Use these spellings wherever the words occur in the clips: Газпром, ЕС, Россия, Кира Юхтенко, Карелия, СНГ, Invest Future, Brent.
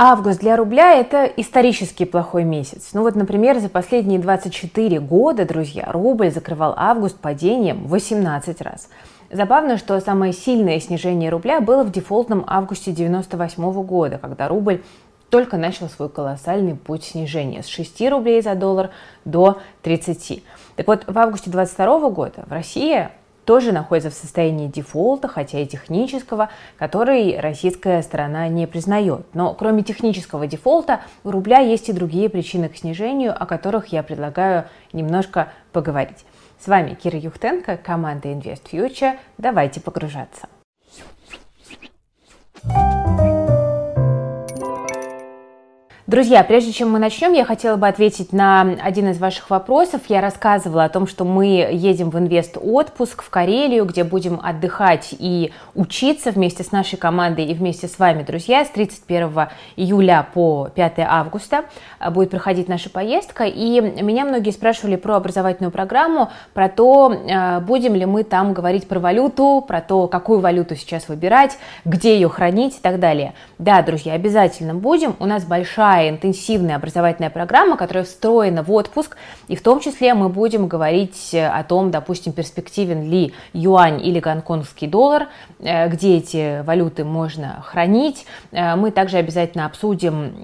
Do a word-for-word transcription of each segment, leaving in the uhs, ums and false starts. Август для рубля – это исторически плохой месяц. Ну вот, например, за последние двадцать четыре года, друзья, рубль закрывал август падением восемнадцать раз. Забавно, что самое сильное снижение рубля было в дефолтном августе девяносто восьмого года, когда рубль только начал свой колоссальный путь снижения с шести рублей за доллар до тридцати. Так вот, в августе двадцать второго года в России тоже находится в состоянии дефолта, хотя и технического, который российская сторона не признает. Но кроме технического дефолта у рубля есть и другие причины к снижению, о которых я предлагаю немножко поговорить. С вами Кира Юхтенко, команда Invest Future. Давайте погружаться. Друзья, прежде чем мы начнем, я хотела бы ответить на один из ваших вопросов. Я рассказывала о том, что мы едем в инвест-отпуск в Карелию, где будем отдыхать и учиться вместе с нашей командой и вместе с вами, друзья, с тридцать первого июля по пятого августа будет проходить наша поездка. И меня многие спрашивали про образовательную программу, про то, будем ли мы там говорить про валюту, про то, какую валюту сейчас выбирать, где ее хранить и так далее. Да, друзья, обязательно будем. У нас большая интенсивная образовательная программа, которая встроена в отпуск, и в том числе мы будем говорить о том, допустим, перспективен ли юань или гонконгский доллар, где эти валюты можно хранить. Мы также обязательно обсудим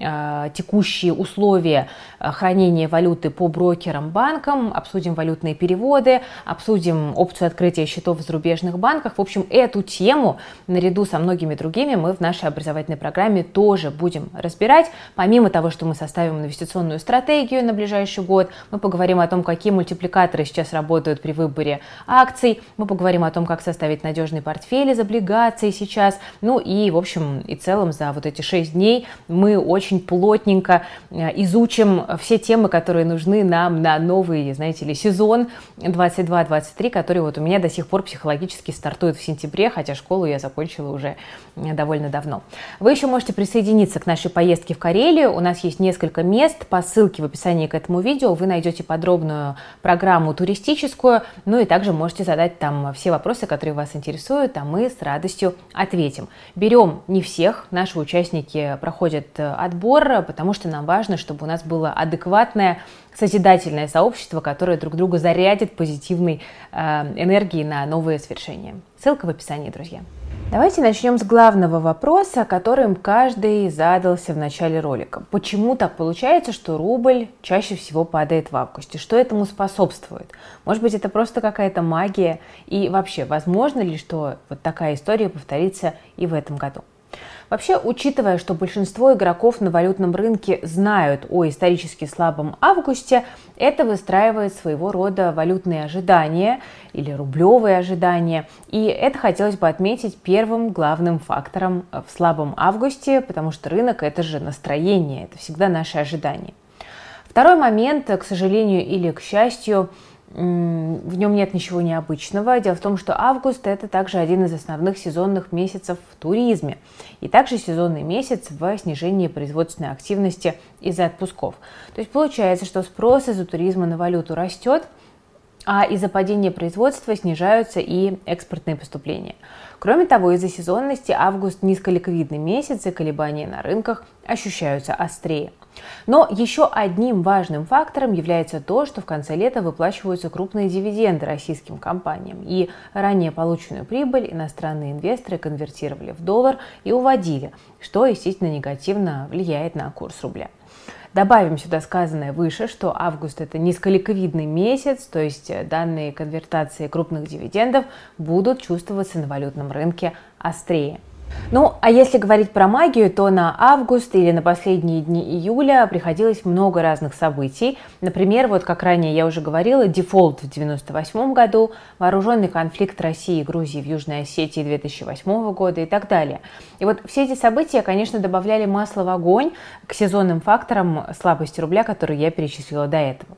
текущие условия хранения валюты по брокерам, банкам, обсудим валютные переводы, обсудим опцию открытия счетов в зарубежных банках. В общем, эту тему наряду со многими другими мы в нашей образовательной программе тоже будем разбирать. Помимо Помимо того, что мы составим инвестиционную стратегию на ближайший год, мы поговорим о том, какие мультипликаторы сейчас работают при выборе акций, мы поговорим о том, как составить надежный портфель из облигаций сейчас, ну и, в общем, и целом за вот эти шесть дней мы очень плотненько изучим все темы, которые нужны нам на новый, знаете ли, сезон двадцать два двадцать три, который вот у меня до сих пор психологически стартует в сентябре, хотя школу я закончила уже довольно давно. Вы еще можете присоединиться к нашей поездке в Карелию. У нас есть несколько мест, по ссылке в описании к этому видео вы найдете подробную программу туристическую, ну и также можете задать там все вопросы, которые вас интересуют, а мы с радостью ответим. Берем не всех, наши участники проходят отбор, потому что нам важно, чтобы у нас было адекватное, созидательное сообщество, которое друг друга зарядит позитивной э, энергией на новые свершения. Ссылка в описании, друзья. Давайте начнем с главного вопроса, которым каждый задался в начале ролика. Почему так получается, что рубль чаще всего падает в августе? Что этому способствует? Может быть, это просто какая-то магия? И вообще, возможно ли, что вот такая история повторится и в этом году? Вообще, учитывая, что большинство игроков на валютном рынке знают о исторически слабом августе, это выстраивает своего рода валютные ожидания или рублевые ожидания. И это хотелось бы отметить первым главным фактором в слабом августе, потому что рынок – это же настроение, это всегда наши ожидания. Второй момент, к сожалению или к счастью, в нем нет ничего необычного. Дело в том, что август – это также один из основных сезонных месяцев в туризме. И также сезонный месяц в снижении производственной активности из-за отпусков. То есть получается, что спрос из-за туризма на валюту растет, а из-за падения производства снижаются и экспортные поступления. Кроме того, из-за сезонности август – низколиквидный месяц, и колебания на рынках ощущаются острее. Но еще одним важным фактором является то, что в конце лета выплачиваются крупные дивиденды российским компаниям, и ранее полученную прибыль иностранные инвесторы конвертировали в доллар и уводили, что, естественно, негативно влияет на курс рубля. Добавим сюда сказанное выше, что август – это низколиквидный месяц, то есть данные конвертации крупных дивидендов будут чувствоваться на валютном рынке острее. Ну, а если говорить про магию, то на август или на последние дни июля приходилось много разных событий. Например, вот как ранее я уже говорила, дефолт в девяносто восьмом году, вооруженный конфликт России и Грузии в Южной Осетии две тысячи восьмого года и так далее. И вот все эти события, конечно, добавляли масла в огонь к сезонным факторам слабости рубля, которые я перечислила до этого.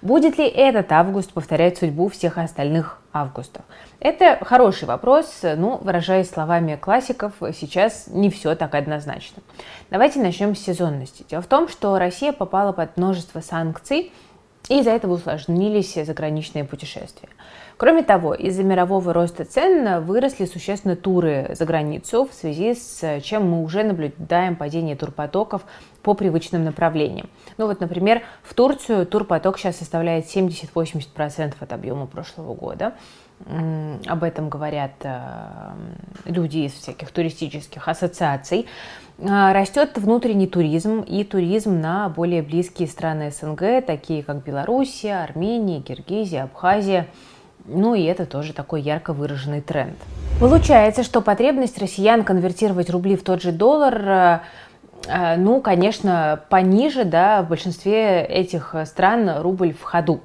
Будет ли этот август повторять судьбу всех остальных августов? Это хороший вопрос, но, выражаясь словами классиков, сейчас не все так однозначно. Давайте начнем с сезонности. Дело в том, что Россия попала под множество санкций, И из-за этого усложнились заграничные путешествия. Кроме того, из-за мирового роста цен выросли существенно туры за границу, в связи с чем мы уже наблюдаем падение турпотоков по привычным направлениям. Ну вот, например, в Турцию турпоток сейчас составляет семьдесят-восемьдесят процентов от объема прошлого года. Об этом говорят люди из всяких туристических ассоциаций. Растет внутренний туризм и туризм на более близкие страны СНГ, такие как Белоруссия, Армения, Киргизия, Абхазия. Ну и это тоже такой ярко выраженный тренд. Получается, что потребность россиян конвертировать рубли в тот же доллар, ну, конечно, пониже, да, в большинстве этих стран рубль в ходу.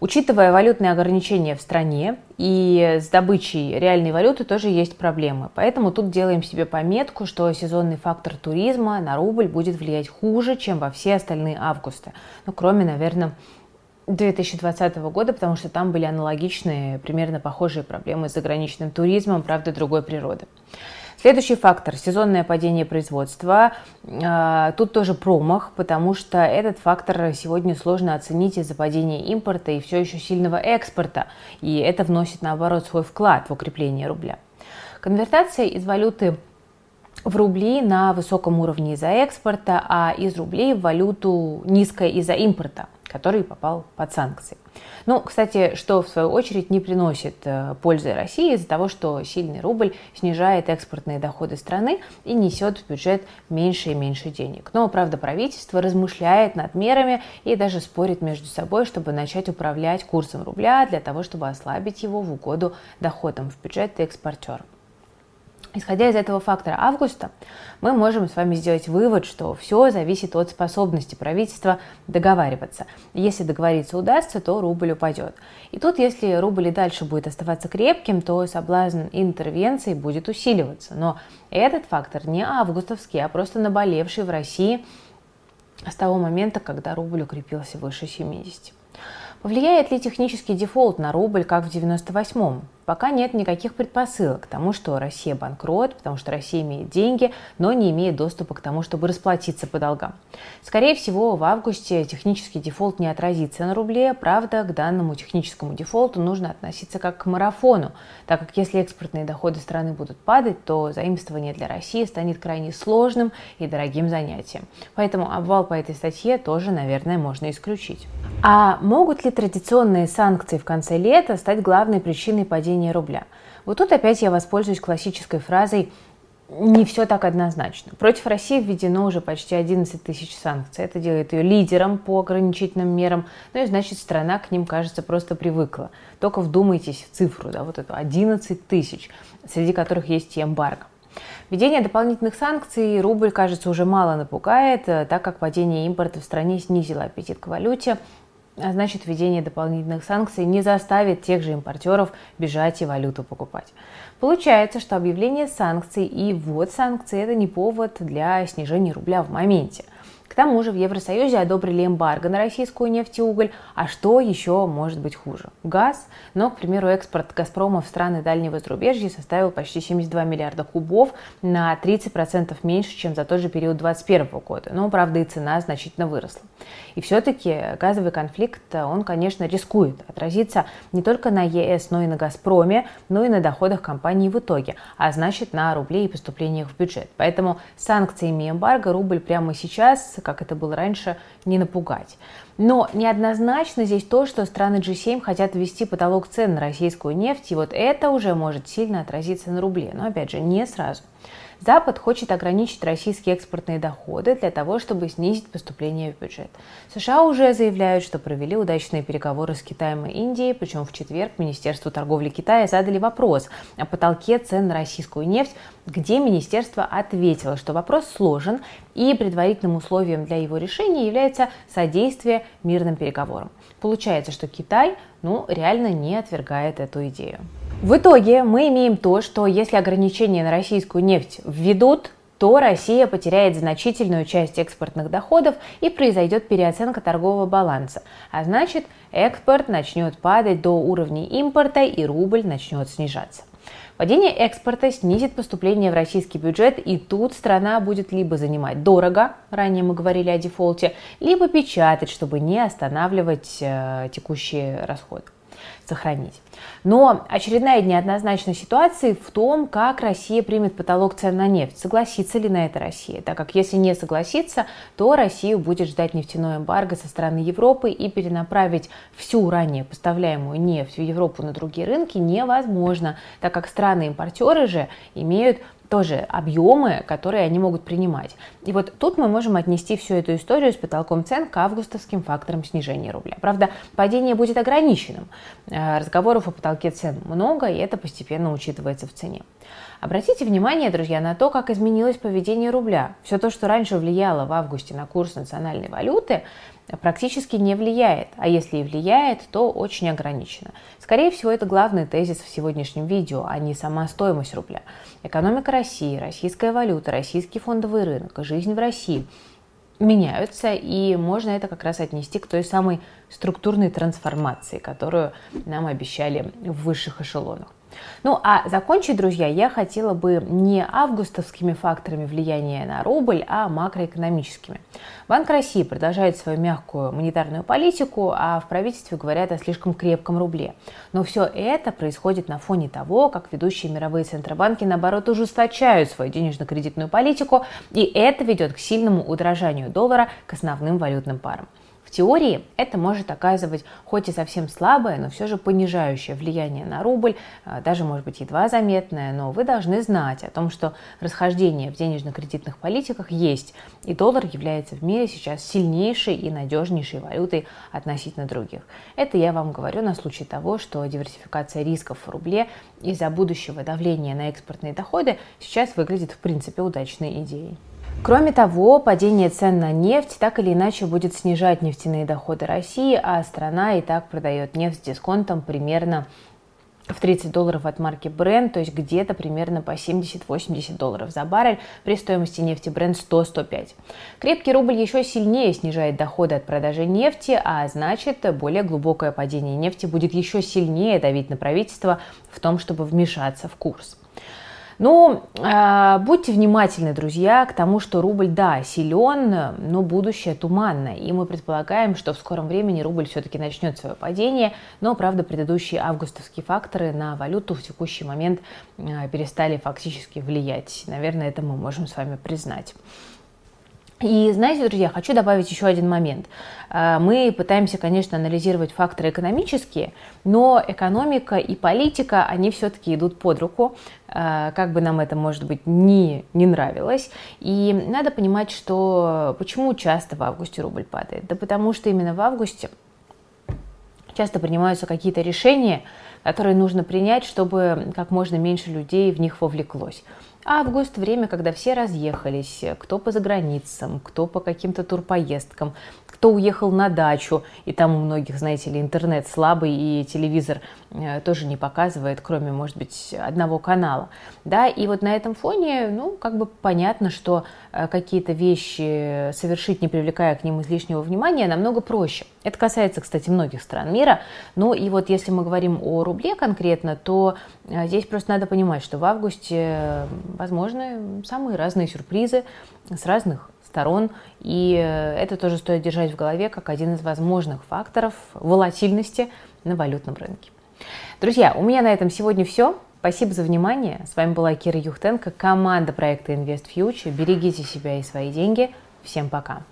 Учитывая валютные ограничения в стране, и с добычей реальной валюты тоже есть проблемы. Поэтому тут делаем себе пометку, что сезонный фактор туризма на рубль будет влиять хуже, чем во все остальные августы. Ну, кроме, наверное, две тысячи двадцатого года, потому что там были аналогичные, примерно похожие проблемы с заграничным туризмом, правда, другой природы. Следующий фактор – сезонное падение производства. Тут тоже промах, потому что этот фактор сегодня сложно оценить из-за падения импорта и все еще сильного экспорта. И это вносит, наоборот, свой вклад в укрепление рубля. Конвертация из валюты в рубли на высоком уровне из-за экспорта, а из рублей в валюту низкая из-за импорта, который попал под санкции. Ну, кстати, что в свою очередь не приносит пользы России из-за того, что сильный рубль снижает экспортные доходы страны и несет в бюджет меньше и меньше денег. Но, правда, правительство размышляет над мерами и даже спорит между собой, чтобы начать управлять курсом рубля для того, чтобы ослабить его в угоду доходам в бюджет и экспортерам. Исходя из этого фактора августа, мы можем с вами сделать вывод, что все зависит от способности правительства договариваться. Если договориться удастся, то рубль упадет. И тут, если рубль и дальше будет оставаться крепким, то соблазн интервенции будет усиливаться. Но этот фактор не августовский, а просто наболевший в России с того момента, когда рубль укрепился выше семидесяти. Повлияет ли технический дефолт на рубль, как в девяносто восьмом? Пока нет никаких предпосылок к тому, что Россия банкрот, потому что Россия имеет деньги, но не имеет доступа к тому, чтобы расплатиться по долгам. Скорее всего, в августе технический дефолт не отразится на рубле, правда, к данному техническому дефолту нужно относиться как к марафону, так как если экспортные доходы страны будут падать, то заимствование для России станет крайне сложным и дорогим занятием. Поэтому обвал по этой статье тоже, наверное, можно исключить. А могут ли традиционные санкции в конце лета стать главной причиной падения рубля? Вот тут опять я воспользуюсь классической фразой «не все так однозначно». Против России введено уже почти одиннадцать тысяч санкций. Это делает ее лидером по ограничительным мерам, ну и значит, страна к ним, кажется, просто привыкла. Только вдумайтесь в цифру, да, вот эту одиннадцать тысяч, среди которых есть и эмбарго. Введение дополнительных санкций рубль, кажется, уже мало напугает, так как падение импорта в стране снизило аппетит к валюте. А значит, введение дополнительных санкций не заставит тех же импортеров бежать и валюту покупать. Получается, что объявление санкций и ввод санкций – это не повод для снижения рубля в моменте. К тому же в Евросоюзе одобрили эмбарго на российскую нефть и уголь, а что еще может быть хуже? Газ, но, к примеру, экспорт «Газпрома» в страны дальнего зарубежья составил почти семьдесят два миллиарда кубов, на тридцать процентов меньше, чем за тот же период две тысячи двадцать первого года, но, правда, и цена значительно выросла. И все-таки газовый конфликт, он, конечно, рискует отразиться не только на ЕС, но и на «Газпроме», но и на доходах компании в итоге, а значит, на рубле и поступлениях в бюджет. Поэтому санкциями эмбарго рубль прямо сейчас, как это было раньше, не напугать. Но неоднозначно здесь то, что страны джи семь хотят ввести потолок цен на российскую нефть, и вот это уже может сильно отразиться на рубле, но опять же не сразу. Запад хочет ограничить российские экспортные доходы для того, чтобы снизить поступление в бюджет. США уже заявляют, что провели удачные переговоры с Китаем и Индией, причем в четверг Министерству торговли Китая задали вопрос о потолке цен на российскую нефть, где министерство ответило, что вопрос сложен и предварительным условием для его решения является содействие мирным переговорам. Получается, что Китай, ну, реально не отвергает эту идею. В итоге мы имеем то, что если ограничения на российскую нефть введут, то Россия потеряет значительную часть экспортных доходов и произойдет переоценка торгового баланса. А значит, экспорт начнет падать до уровня импорта и рубль начнет снижаться. Падение экспорта снизит поступление в российский бюджет, и тут страна будет либо занимать дорого, ранее мы говорили о дефолте, либо печатать, чтобы не останавливать э, текущие расходы, сохранить. Но очередная неоднозначность ситуации в том, как Россия примет потолок цен на нефть. Согласится ли на это Россия? Так как если не согласится, то Россию будет ждать нефтяное эмбарго со стороны Европы, и перенаправить всю ранее поставляемую нефть в Европу на другие рынки невозможно, так как страны-импортеры же имеют тоже объемы, которые они могут принимать. И вот тут мы можем отнести всю эту историю с потолком цен к августовским факторам снижения рубля. Правда, падение будет ограниченным. Разговоров о потолке цен много, и это постепенно учитывается в цене. Обратите внимание, друзья, на то, как изменилось поведение рубля. Все то, что раньше влияло в августе на курс национальной валюты, практически не влияет, а если и влияет, то очень ограничено. Скорее всего, это главный тезис в сегодняшнем видео, а не сама стоимость рубля. Экономика России, российская валюта, российский фондовый рынок, жизнь в России меняются, и можно это как раз отнести к той самой структурной трансформации, которую нам обещали в высших эшелонах. Ну а закончить, друзья, я хотела бы не августовскими факторами влияния на рубль, а макроэкономическими. Банк России продолжает свою мягкую монетарную политику, а в правительстве говорят о слишком крепком рубле. Но все это происходит на фоне того, как ведущие мировые центробанки, наоборот, ужесточают свою денежно-кредитную политику, и это ведет к сильному удорожанию доллара к основным валютным парам. В теории это может оказывать хоть и совсем слабое, но все же понижающее влияние на рубль, даже, может быть, едва заметное, но вы должны знать о том, что расхождение в денежно-кредитных политиках есть, и доллар является в мире сейчас сильнейшей и надежнейшей валютой относительно других. Это я вам говорю на случай того, что диверсификация рисков в рубле из-за будущего давления на экспортные доходы сейчас выглядит, в принципе, удачной идеей. Кроме того, падение цен на нефть так или иначе будет снижать нефтяные доходы России, а страна и так продает нефть с дисконтом примерно в тридцать долларов от марки Brent, то есть где-то примерно по семьдесят-восемьдесят долларов за баррель при стоимости нефти Brent сто — сто пять. Крепкий рубль еще сильнее снижает доходы от продажи нефти, а значит, более глубокое падение нефти будет еще сильнее давить на правительство в том, чтобы вмешаться в курс. Ну, э, будьте внимательны, друзья, к тому, что рубль, да, силен, но будущее туманно. И мы предполагаем, что в скором времени рубль все-таки начнет свое падение. Но, правда, предыдущие августовские факторы на валюту в текущий момент э, перестали фактически влиять. Наверное, это мы можем с вами признать. И знаете, друзья, хочу добавить еще один момент. Мы пытаемся, конечно, анализировать факторы экономические, но экономика и политика, они все-таки идут под руку, как бы нам это, может быть, не, не нравилось. И надо понимать, что почему часто в августе рубль падает. Да потому что именно в августе часто принимаются какие-то решения, которые нужно принять, чтобы как можно меньше людей в них вовлеклось. Август – время, когда все разъехались, кто по заграницам, кто по каким-то турпоездкам, кто уехал на дачу, и там у многих, знаете ли, интернет слабый, и телевизор тоже не показывает, кроме, может быть, одного канала. Да? И вот на этом фоне, ну, как бы понятно, что какие-то вещи совершить, не привлекая к ним излишнего внимания, намного проще. Это касается, кстати, многих стран мира. Ну и вот если мы говорим о рубле конкретно, то здесь просто надо понимать, что в августе возможны самые разные сюрпризы с разных сторон, и это тоже стоит держать в голове как один из возможных факторов волатильности на валютном рынке. Друзья, у меня на этом сегодня все. Спасибо за внимание. С вами была Кира Юхтенко, команда проекта Invest Future. Берегите себя и свои деньги. Всем пока.